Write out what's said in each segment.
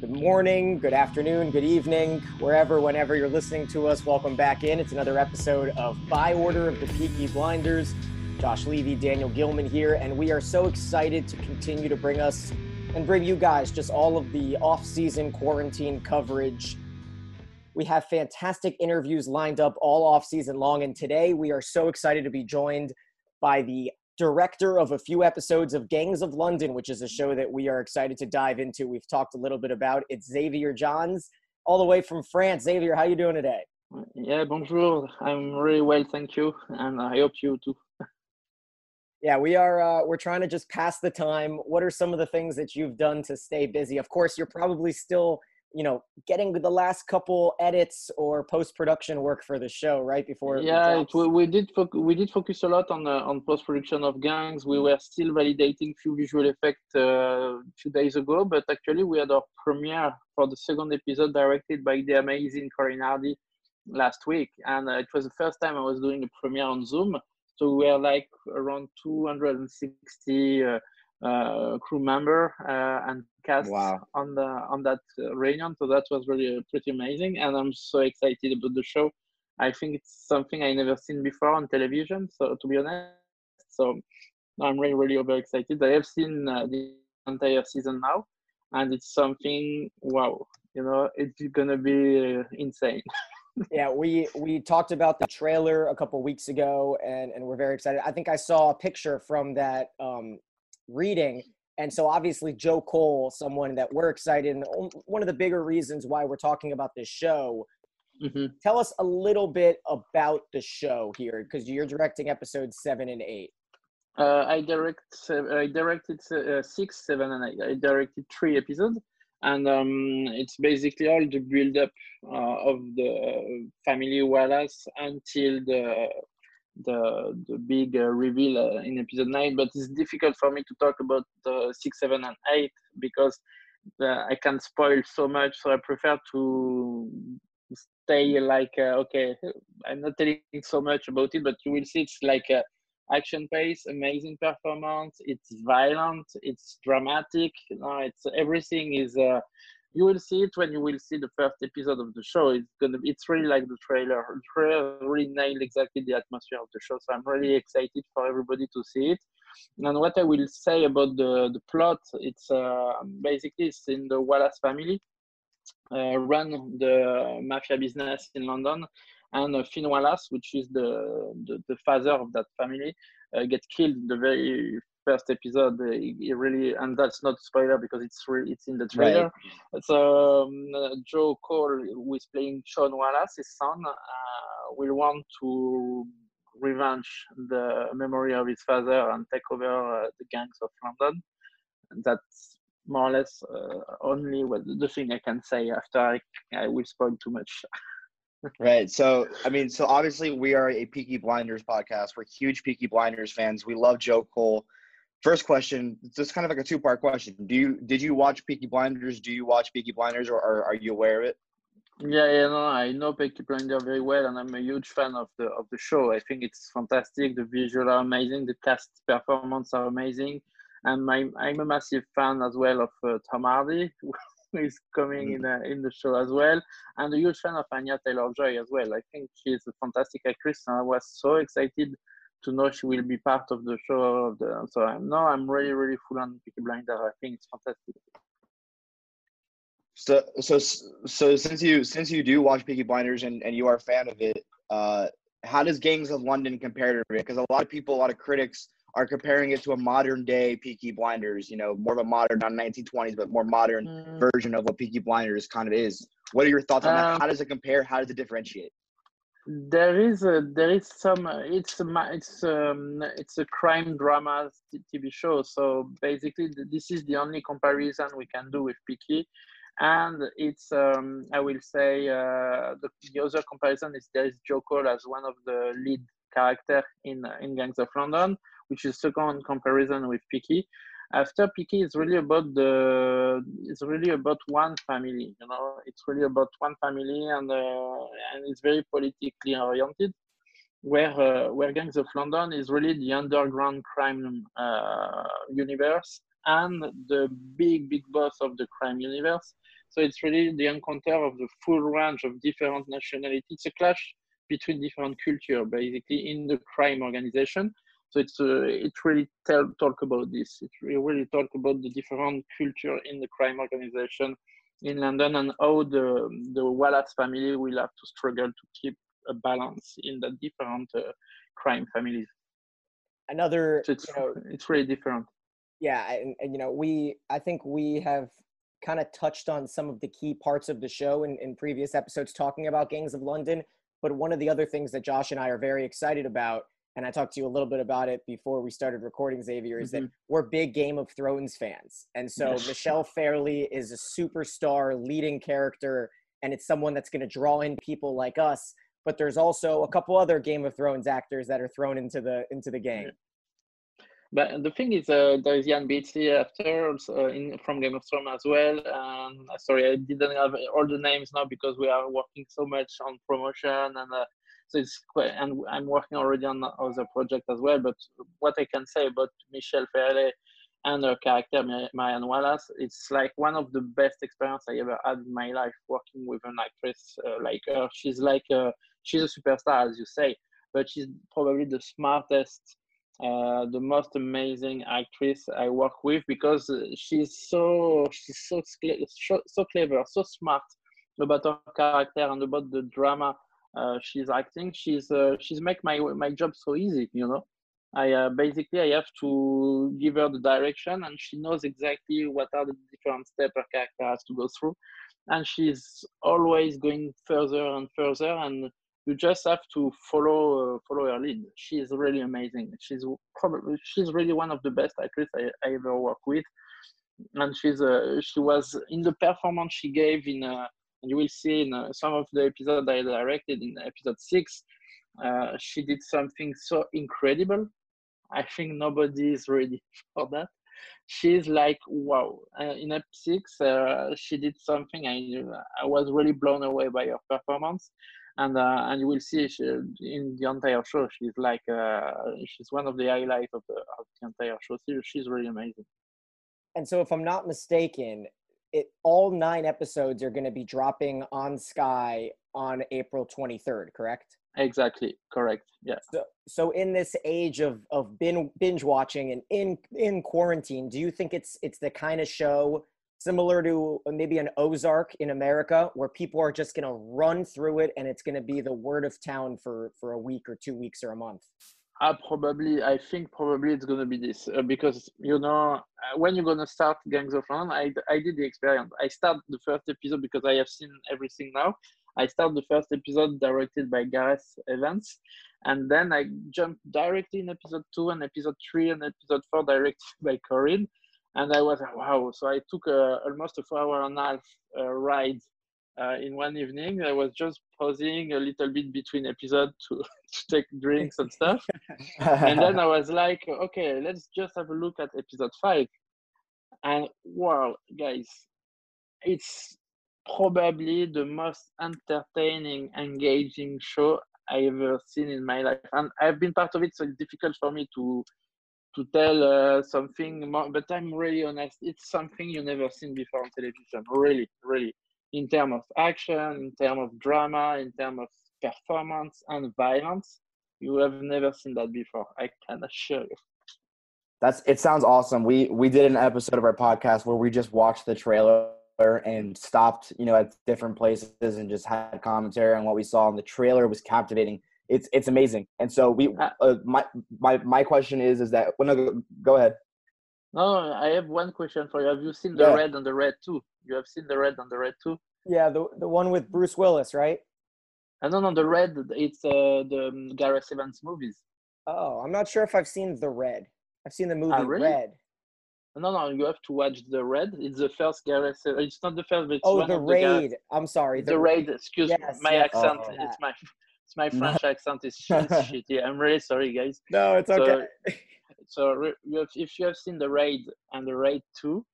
Good morning, good afternoon, good evening, wherever, whenever you're listening to us, welcome back in. It's another episode of By Order of the Peaky Blinders. Josh Levy, Daniel Gilman here, and we are so excited to continue to bring us and bring you guys just all of the off-season quarantine coverage. We have fantastic interviews lined up all off-season long, and today we are so excited to be joined by the director of a few episodes of Gangs of London, which is a show that we are excited to dive into. We've talked a little bit about it. Xavier Johns, all the way from France. Xavier, how are you doing today? Yeah, bonjour. I'm really well, thank you. And I hope you too. Yeah, we are, we're trying to just pass the time. What are some of the things that you've done to stay busy? Of course, you're probably still, you know, getting the last couple edits or post-production work for the show, right? Before we did focus a lot on post-production of Gangs. We were still validating few visual effects a few days ago, but actually we had our premiere for the second episode directed by the amazing Corin Hardy last week. And it was the first time I was doing a premiere on Zoom. So we are like around 260 crew member and cast on that reunion. So that was really pretty amazing, and I'm so excited about the show. I think it's something I never seen before on television. So to be honest, so I'm really overexcited. I have seen the entire season now, and it's something wow. You know, it's gonna be insane. Yeah, we talked about the trailer a couple weeks ago, and we're very excited. I think I saw a picture from that reading, and so obviously Joe Cole, someone that we're excited, and one of the bigger reasons why we're talking about this show. Mm-hmm. Tell us a little bit about the show here, because you're directing episodes 7 and 8. I directed 6, 7, and 8. I directed 3 episodes. And it's basically all the build-up of the family Wallace until the big reveal in episode 9. But it's difficult for me to talk about 6, 7, and 8 because I can spoil so much. So I prefer to stay like, okay, I'm not telling so much about it, but you will see it's like a action pace, amazing performance. It's violent. It's dramatic. You know, it's everything is. You will see it when you will see the first episode of the show. It's really like the trailer. The trailer really nailed exactly the atmosphere of the show. So I'm really excited for everybody to see it. And what I will say about the plot, it's basically it's in the Wallace family, run the mafia business in London. And Finn Wallace, which is the father of that family, gets killed in the very first episode. He really, and that's not a spoiler because it's in the trailer. Right. So Joe Cole, who is playing Sean Wallace, his son, will want to revenge the memory of his father and take over the gangs of London. And that's more or less only the thing I can say. After I will spoil too much. Right. So obviously we are a Peaky Blinders podcast. We're huge Peaky Blinders fans. We love Joe Cole. First question, just kind of like a two-part question. Did you watch Peaky Blinders? Do you watch Peaky Blinders, or are you aware of it? Yeah, no, I know Peaky Blinders very well, and I'm a huge fan of the show. I think it's fantastic. The visuals are amazing. The cast performance are amazing. And I'm a massive fan as well of Tom Hardy. Is coming in the show as well, and a huge fan of Anya Taylor-Joy as well. I think she's a fantastic actress, and I was so excited to know she will be part of the show. So I'm really, really full on Peaky Blinders. I think it's fantastic. So since you do watch Peaky Blinders and you are a fan of it, how does Gangs of London compare to it? Because a lot of critics are comparing it to a modern day Peaky Blinders, you know, more of a modern, not 1920s, but more modern version of what Peaky Blinders kind of is. What are your thoughts on that? How does it compare? How does it differentiate? It's a crime drama TV show. So basically this is the only comparison we can do with Peaky. And it's, I will say, the other comparison is there is Joe Cole as one of the lead character in Gangs of London, which is second comparison with Peaky. After Peaky, it's really about one family, you know. It's really about one family, and it's very politically oriented. where Gangs of London is really the underground crime universe and the big boss of the crime universe. So it's really the encounter of the full range of different nationalities. It's a clash between different cultures, basically, in the crime organization. So it's it really talk about this. It really talk about the different culture in the crime organization in London and how the Wallace family will have to struggle to keep a balance in the different crime families. Another, so it's really different. Yeah, and I think we have kind of touched on some of the key parts of the show in previous episodes talking about Gangs of London. But one of the other things that Josh and I are very excited about, and I talked to you a little bit about it before we started recording, Xavier, is that we're big Game of Thrones fans. And so Michelle Fairley is a superstar leading character, and it's someone that's going to draw in people like us. But there's also a couple other Game of Thrones actors that are thrown into the game. But the thing is, there's Ian Beatty afterwards from Game of Thrones as well. Sorry, I didn't have all the names now because we are working so much on promotion, and so it's quite. And I'm working already on other projects as well. But what I can say about Michelle Fairley and her character Marianne Wallace, it's like one of the best experiences I ever had in my life working with an actress like her. She's a superstar, as you say, but she's probably the smartest. The most amazing actress I work with, because she's so clever, so smart about her character and about the drama she's acting. She's make my job so easy, I have to give her the direction, and she knows exactly what are the different steps her character has to go through, and she's always going further and further, and you just have to follow her lead. She is really amazing. She's really one of the best actresses I ever worked with, and she was in the performance she gave in. You will see in some of the episodes I directed in episode 6. She did something so incredible. I think nobody is ready for that. She's like, wow. In episode 6, she did something. I was really blown away by her performance. And you will see in the entire show, she's like she's one of the highlights of the entire show. She's really amazing. And so, if I'm not mistaken, all 9 episodes are going to be dropping on Sky on April 23rd, correct? Exactly, correct. Yeah. So in this age of binge watching and in quarantine, do you think it's the kind of show? Similar to maybe an Ozark in America, where people are just going to run through it and it's going to be the word of town for a week or 2 weeks or a month? I think probably it's going to be this because, when you're going to start Gangs of London, I did the experience. I start the first episode because I have seen everything now. I start the first episode directed by Gareth Evans, and then I jump directly in episode 2 and episode 3 and episode 4 directed by Corin. And I was, wow. So I took almost a 4-hour and a half ride in one evening. I was just pausing a little bit between episodes to take drinks and stuff. And then I was like, okay, let's just have a look at episode 5. And wow, guys, it's probably the most entertaining, engaging show I ever seen in my life. And I've been part of it, so it's difficult for me to tell something more, but I'm really honest. It's something you never seen before on television, really, in terms of action, in terms of drama, in terms of performance and violence. You have never seen that before, I can assure you. It sounds awesome. We did an episode of our podcast where we just watched the trailer and stopped, at different places and just had commentary on what we saw, and the trailer was captivating. It's amazing. And so my question is that, go ahead. No, I have one question for you. Have you seen The Raid and The Raid 2? You have seen The Raid and The Raid 2? Yeah, the one with Bruce Willis, right? No, The Raid, it's the Gareth Evans movies. Oh, I'm not sure if I've seen The Raid. I've seen the movie really? Raid. No, you have to watch The Raid. It's the first Gareth. It's not the first, but it's one of the Raid. I'm sorry. The Raid, excuse me. My accent, it's my... My French accent is shitty. I'm really sorry, guys. No, it's okay. So if you have seen The Raid and The Raid 2,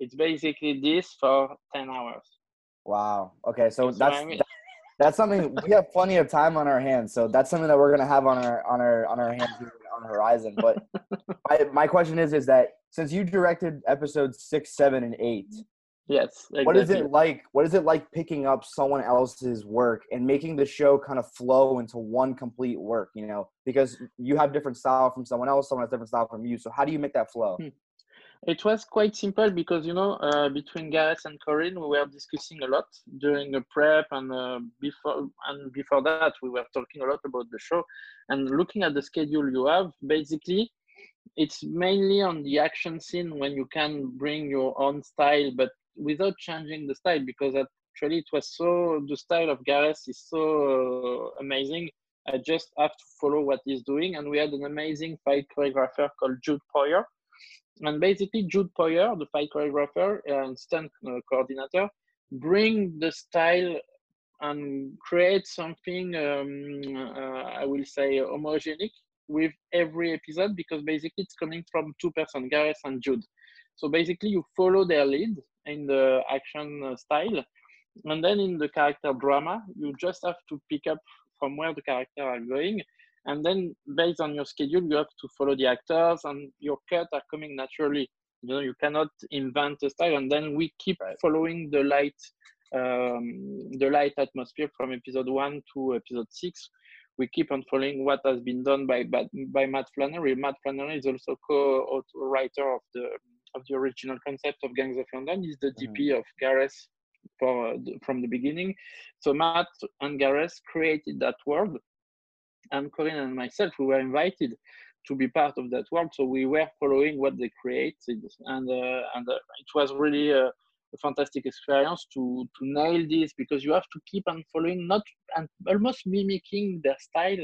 it's basically this for 10 hours. Wow. Okay, so that's That's something we have plenty of time on our hands. So that's something that we're gonna have on our hands here on the horizon. But my question is that since you directed episodes 6, 7, and 8, yes, exactly. What is it like picking up someone else's work and making the show kind of flow into one complete work? You know, because you have different style from someone else, someone has different style from you. So how do you make that flow? It was quite simple because, you know, between Gareth and Corin, we were discussing a lot during the prep and before that, we were talking a lot about the show. And looking at the schedule you have, basically, it's mainly on the action scene when you can bring your own style, but without changing the style, because actually it was so, the style of Gareth is so amazing. I just have to follow what he's doing. And we had an amazing fight choreographer called Jude Poyer. And basically, Jude Poyer, the fight choreographer and stunt coordinator, bring the style and create something, I will say, homogenic with every episode, because basically it's coming from two persons, Gareth and Jude. So basically, you follow their lead in the action style. And then in the character drama, you just have to pick up from where the character are going. And then based on your schedule, you have to follow the actors and your cuts are coming naturally. You know, you cannot invent a style. And then we keep following the light atmosphere from episode 1 to episode 6. We keep on following what has been done by Matt Flannery. Matt Flannery is also co-writer of the original concept of Gangs of London. He's the DP of Gareth from the beginning. So Matt and Gareth created that world. And Corin and myself, we were invited to be part of that world. So we were following what they created. And it was really a fantastic experience to nail this, because you have to keep on following, not and almost mimicking their style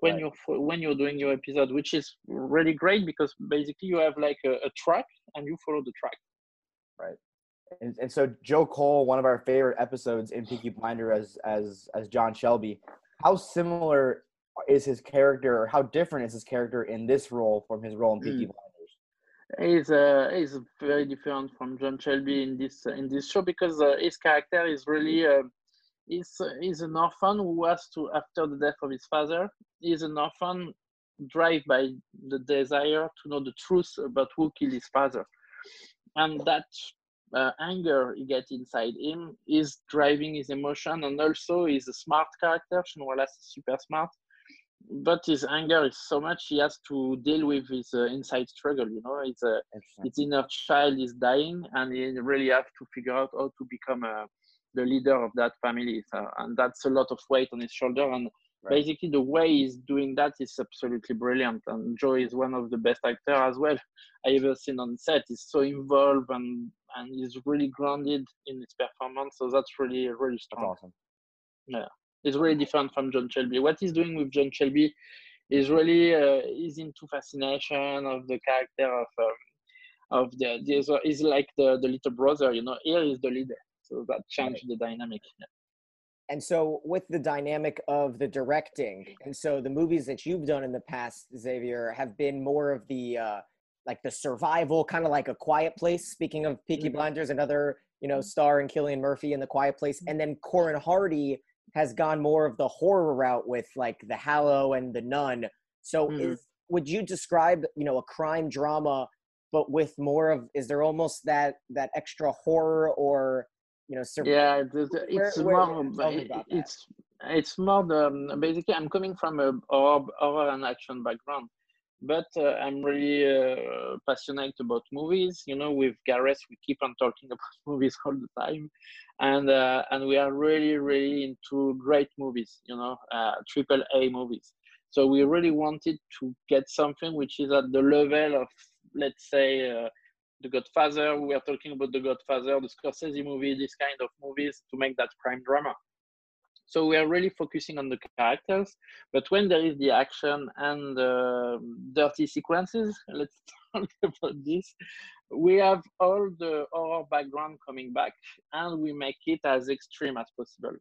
when right. when you're doing your episode, which is really great, because basically you have like a track and you follow the track. Right. And so Joe Cole, one of our favorite episodes in Peaky Blinders as John Shelby, how similar is his character, or how different is his character in this role from his role in Peaky Blinders? He's very different from John Shelby in this show, because his character is really he's an orphan who has to, after the death of his father, he's an orphan driven by the desire to know the truth about who killed his father, and that anger he gets inside him is driving his emotion. And also he's a smart character. Sean Wallace is super smart. But his anger is so much, he has to deal with his inside struggle, you know. His inner child is dying, and he really has to figure out how to become the leader of that family. So, and that's a lot of weight on his shoulder. And basically the way he's doing that is absolutely brilliant. And Joe is one of the best actors as well I ever seen on set. He's so involved and he's really grounded in his performance. So that's really, really strong. That's awesome. Yeah. Is really different from John Shelby. What he's doing with John Shelby is really he's into fascination of the character of the is like the little brother, you know. Here is the leader, so that changed the dynamic. And so with the dynamic of the directing, and so the movies that you've done in the past, Xavier, have been more of the like the survival, kind of like A Quiet Place. Speaking of Peaky Blinders, another, you know, star in Cillian Murphy in The Quiet Place, and then Corin Hardy has gone more of the horror route with like The Hallow and The Nun. So would you describe, you know, a crime drama, but with more of, is there almost that extra horror or, you know, basically I'm coming from a horror and action background, but I'm really passionate about movies. You know, with Gareth, we keep on talking about movies all the time, and we are really, really into great movies, you know, AAA movies. So we really wanted to get something which is at the level of, let's say, The Godfather. We are talking about The Godfather, the Scorsese movie, this kind of movies, to make that crime drama. So we are really focusing on the characters, but when there is the action and the dirty sequences, let's talk about this, we have all the horror background coming back, and we make it as extreme as possible.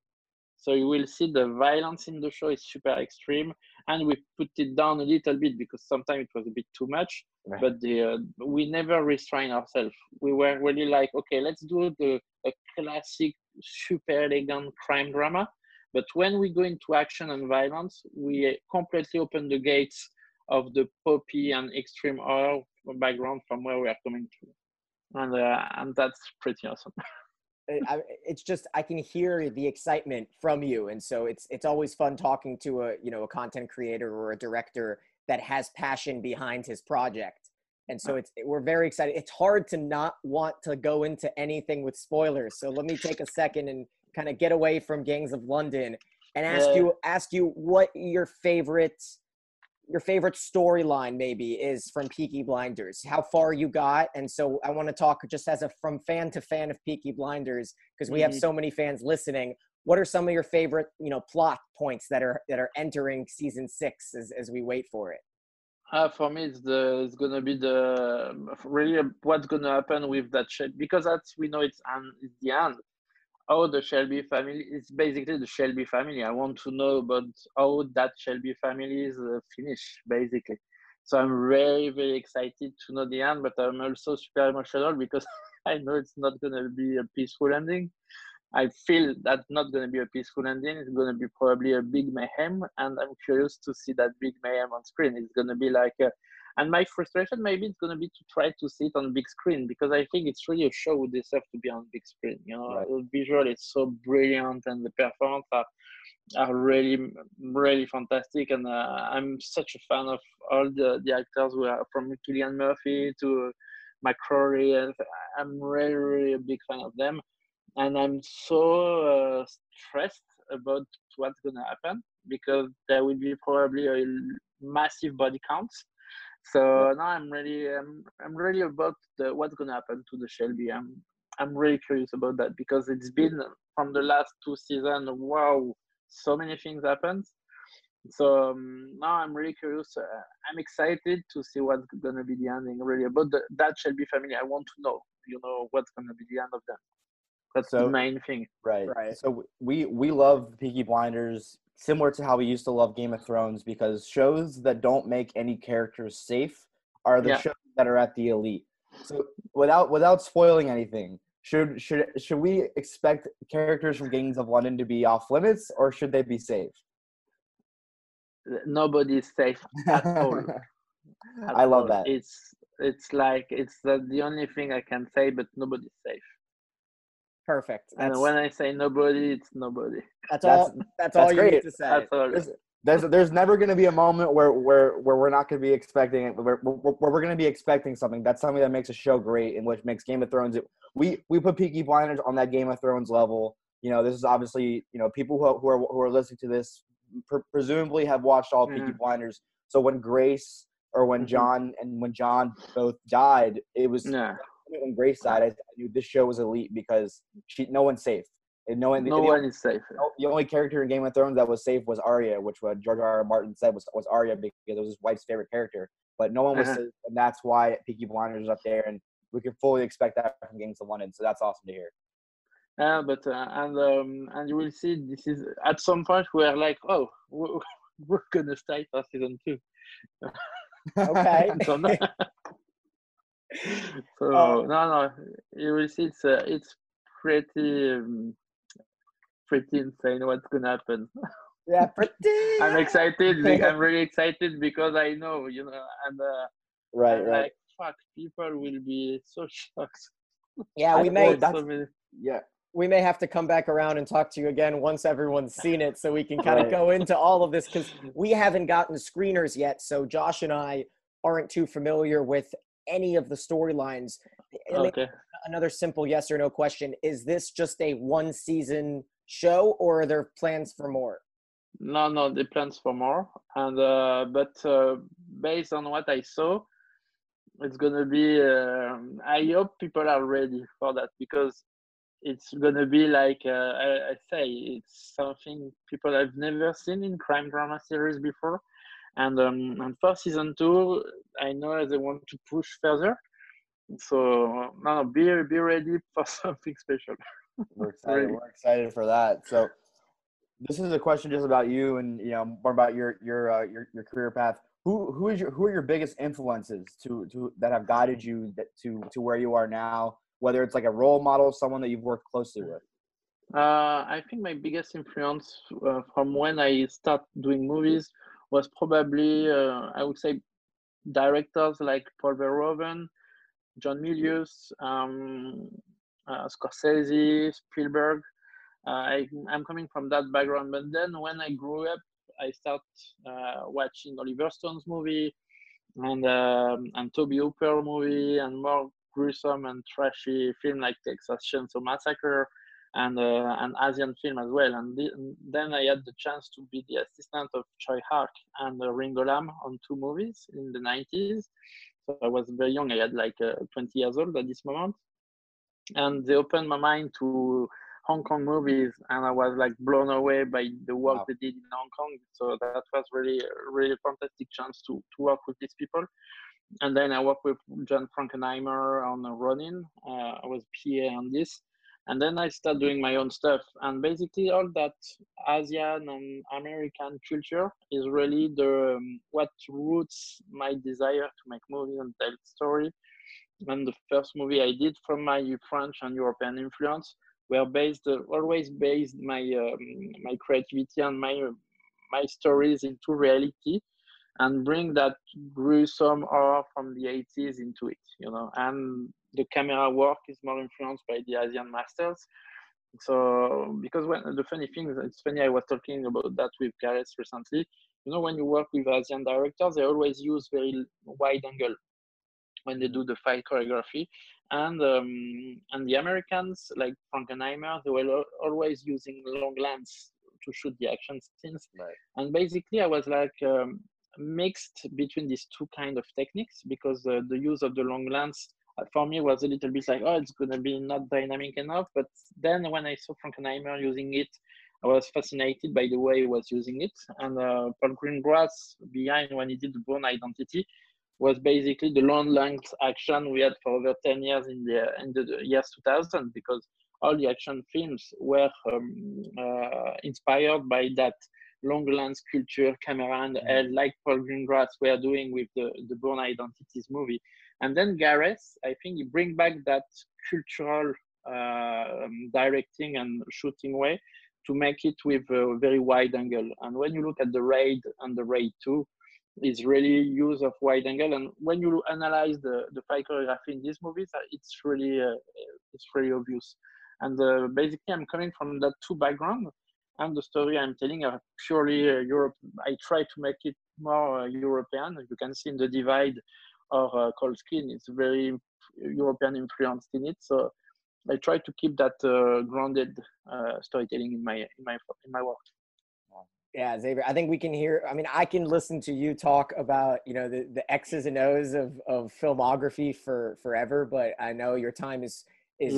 So you will see the violence in the show is super extreme, and we put it down a little bit because sometimes it was a bit too much, but we never restrain ourselves. We were really like, okay, let's do a classic, super elegant crime drama, But when we go into action and violence, we completely open the gates of the poppy and extreme horror background from where we are coming to. And that's pretty awesome. It's just, I can hear the excitement from you. And so it's always fun talking to a content creator or a director that has passion behind his project. And so we're very excited. It's hard to not want to go into anything with spoilers. So let me take a second and kind of get away from Gangs of London and ask you what your favorite storyline maybe is from Peaky Blinders, how far you got. And so I want to talk just as from fan to fan of Peaky Blinders, because we have so many fans listening. What are some of your favorite, plot points that are entering season 6 as we wait for it? For me, it's gonna be what's gonna happen with that Shelby, because that's, we know it's the end. How the Shelby family, it's basically the Shelby family. I want to know about how that Shelby family is finished, basically. So I'm very, very excited to know the end, but I'm also super emotional because I know it's not gonna be a peaceful ending. I feel that's not going to be a peaceful ending. It's going to be probably a big mayhem, and I'm curious to see that big mayhem on screen. It's going to be and my frustration maybe it's going to be to try to see it on big screen, because I think it's really a show who deserves to be on big screen. Right. The visual is so brilliant, and the performance are really, really fantastic. And I'm such a fan of all the actors who are, from Cillian Murphy to McCrory. I'm really, really a big fan of them. And I'm so stressed about what's going to happen, because there will be probably a massive body count. So now I'm really about what's going to happen to the Shelby. I'm really curious about that, because it's been from the last 2 seasons. Wow, so many things happened. So now I'm really curious. I'm excited to see what's going to be the ending. Really about that Shelby family. I want to know, what's going to be the end of them. That's the main thing. Right. So we love Peaky Blinders, similar to how we used to love Game of Thrones, because shows that don't make any characters safe are the shows that are at the elite. So without spoiling anything, should we expect characters from Gangs of London to be off limits, or should they be safe? Nobody's safe at all. I love that. It's the only thing I can say, but nobody's safe. Perfect. And when I say nobody, it's nobody. That's all you need to say. That's all. There's never going to be a moment where we're not going to be expecting it. Where we're going to be expecting something. That's something that makes a show great, and which makes Game of Thrones. We put Peaky Blinders on that Game of Thrones level. This is obviously people who are listening to this presumably have watched all Peaky Blinders. So when Grace or when John and when John both died, it was. Nah. On Grace's side, I knew this show was elite, because no one's safe. And no one is safe. The only character in Game of Thrones that was safe was Arya, which what George R. R. Martin said was Arya, because it was his wife's favorite character. But no one was safe, and that's why Peaky Blinders is up there, and we can fully expect that from Gangs of London. So that's awesome to hear. Yeah, but and you will see this is at some point we're like, oh, we're gonna start for season 2. Okay. So no, you will see it's pretty pretty insane what's gonna happen. Yeah, pretty. I'm excited. I'm really excited because I know and right. Like fuck, people will be so shocked. Yeah, we may have to come back around and talk to you again once everyone's seen it, so we can kind of go into all of this, because we haven't gotten screeners yet. So Josh and I aren't too familiar with any of the storylines. Okay. Another simple yes or no question. Is this just a 1-season show, or are there plans for more? No, the plans for more. And but based on what I saw, it's going to be, I hope people are ready for that, because it's going to be like, I say, it's something people have never seen in crime drama series before. And for season 2, I know they want to push further. So be ready for something special. We're excited for that. So this is a question just about you, and more about your career path. Who are your biggest influences to that have guided you to where you are now? Whether it's like a role model, someone that you've worked closely with. I think my biggest influence from when I start doing movies was probably, I would say, directors like Paul Verhoeven, John Milius, Scorsese, Spielberg. I'm coming from that background. But then when I grew up, I started watching Oliver Stone's movie and Tobe Hooper movie and more gruesome and trashy film like Texas Chainsaw Massacre and Asian film as well. And then I had the chance to be the assistant of Choi Hark and Ringo Lam on two movies in the 90s. So I was very young. I had like 20 years old at this moment. And they opened my mind to Hong Kong movies, and I was like blown away by the work Wow. they did in Hong Kong. So that was really, really fantastic chance to work with these people. And then I worked with John Frankenheimer on Ronin. I was PA on this. And then I started doing my own stuff. And basically all that Asian and American culture is really the what roots my desire to make movies and tell story. And the first movie I did from my French and European influence were based always based my my creativity and my stories into reality, and bring that gruesome horror from the 80s into it, you know. And the camera work is more influenced by the Asian masters. So because when the funny thing is, it's funny, I was talking about that with Gareth recently. You know, when you work with Asian directors, they always use very wide angle when they do the fight choreography. And the Americans, like Frankenheimer, they were always using long lens to shoot the action scenes. Right. And basically I was like mixed between these two kind of techniques, because the use of the long lens for me was a little bit like, oh, it's going to be not dynamic enough. But then when I saw Frankenheimer using it, I was fascinated by the way he was using it. And Paul Greengrass, behind when he did the Bourne Identity, was basically the long length action we had for over 10 years in the years 2000, because all the action films were inspired by that long lens culture, camera and like Paul Greengrass were doing with the Bourne Identities movie. And then Gareth, I think he bring back that cultural directing and shooting way to make it with a very wide angle. And when you look at The Raid and The Raid 2, is really use of wide angle. And when you analyze the fight choreography in these movies, it's really obvious. And basically I'm coming from that two background, and the story I'm telling are purely Europe. I try to make it more European. You can see in The Divide or Cold Skin, it's very European influenced in it. So I try to keep that grounded storytelling in my work. Yeah, Xavier, I think we can hear, I mean, I can listen to you talk about, you know, the X's and O's of filmography for forever, but I know your time is precious.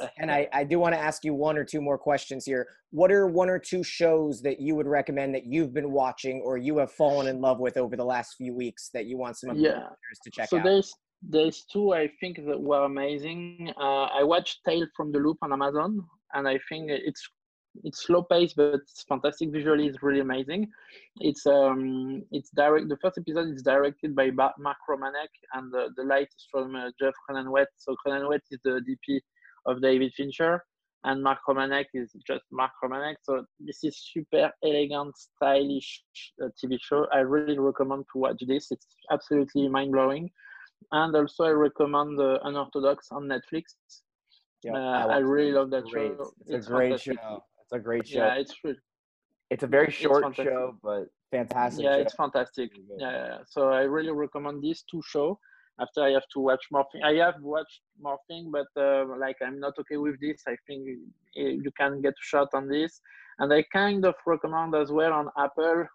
Yeah. And I do want to ask you one or two more questions here. What are one or two shows that you would recommend that you've been watching or you have fallen in love with over the last few weeks that you want some of your listeners to check out? There's two, I think, that were amazing. I watched Tale from the Loop on Amazon, and I think it's slow paced, but it's fantastic visually. It's really amazing. The first episode is directed by Mark Romanek, and the light is from Jeff Cronenweth. So Cronenweth is the DP of David Fincher, and Mark Romanek is just Mark Romanek. So this is super elegant, stylish TV show. I really recommend to watch this. It's absolutely mind blowing. And also I recommend Unorthodox on Netflix. Yeah, I really love that show. It's a great show. It's a great show. Yeah, it's true. It's a very short show, but fantastic. Yeah, it's fantastic. Yeah, so I really recommend these two shows. After I have to watch more things. I have watched more things, but like I'm not okay with this. I think you can get a shot on this. And I kind of recommend as well on Apple.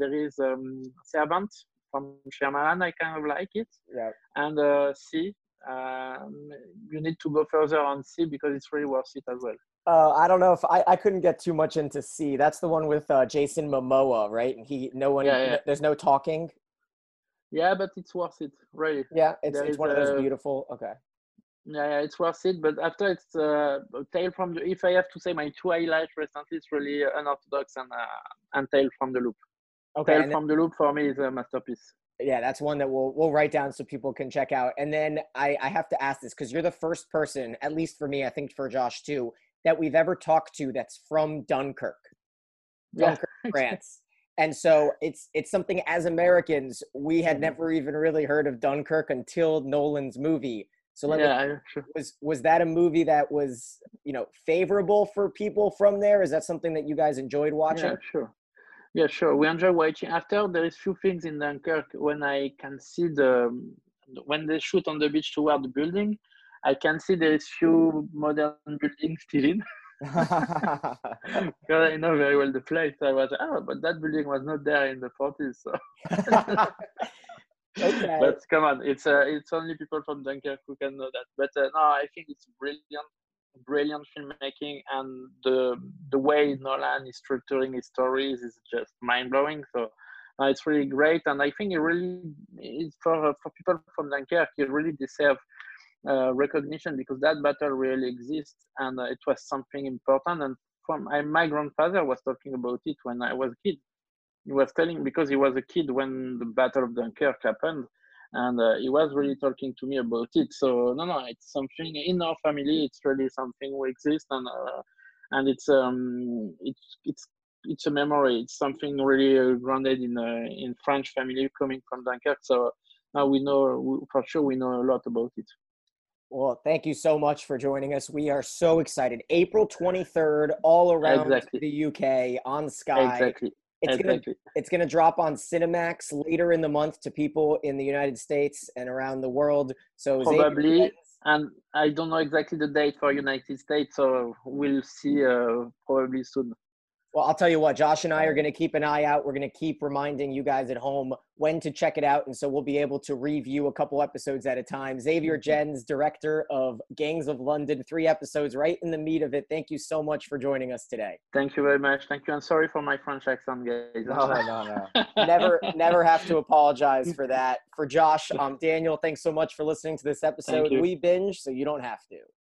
There is Servant from Shyamalan. I kind of like it. Yeah. And C. You need to go further on C because it's really worth it as well. I don't know if I couldn't get too much into C. That's the one with Jason Momoa, right? And there's no talking. Yeah, but it's worth it, really. Yeah, it's one of those beautiful. Okay. Yeah, it's worth it. But after it's Tale from the. If I have to say my two highlights recently, it's really Unorthodox and Tale from the Loop. Okay. Tale from the Loop for me is a masterpiece. Yeah, that's one that we'll write down so people can check out. And then I have to ask this because you're the first person, at least for me, I think for Josh too, that we've ever talked to that's from Dunkirk, France. And so it's something as Americans, we had never even really heard of Dunkirk until Nolan's movie. So was that a movie that was, favorable for people from there? Is that something that you guys enjoyed watching? Yeah, sure. We enjoy watching. After, there is few things in Dunkirk when I can see when they shoot on the beach toward the building, I can see there is few modern buildings still in. Because I know very well the place. I was, but that building was not there in the 40s. So. Okay. But come on, it's only people from Dunkirk who can know that. But I think it's brilliant filmmaking, and the way Nolan is structuring his stories is just mind blowing. So it's really great, and I think it really is for people from Dunkirk. It really deserves recognition because that battle really exists, and it was something important. And my grandfather was talking about it when I was a kid. He was telling, because he was a kid when the Battle of Dunkirk happened, and he was really talking to me about it. So it's something in our family. It's really something we exist, and it's a memory. It's something really grounded in French family coming from Dunkirk. So now we know for sure. We know a lot about it. Well, thank you so much for joining us. We are so excited. April 23rd, all around the UK on Sky. Exactly. It's going to drop on Cinemax later in the month to people in the United States and around the world. So probably, and I don't know exactly the date for United States, so we'll see probably soon. Well, I'll tell you what, Josh and I are going to keep an eye out. We're going to keep reminding you guys at home when to check it out, and so we'll be able to review a couple episodes at a time. Xavier Gens, director of Gangs of London, 3 episodes right in the meat of it. Thank you so much for joining us today. Thank you very much. Thank you. I'm sorry for my French accent, guys. No. Never have to apologize for that. For Josh, I'm Daniel. Thanks so much for listening to this episode. We binge, so you don't have to.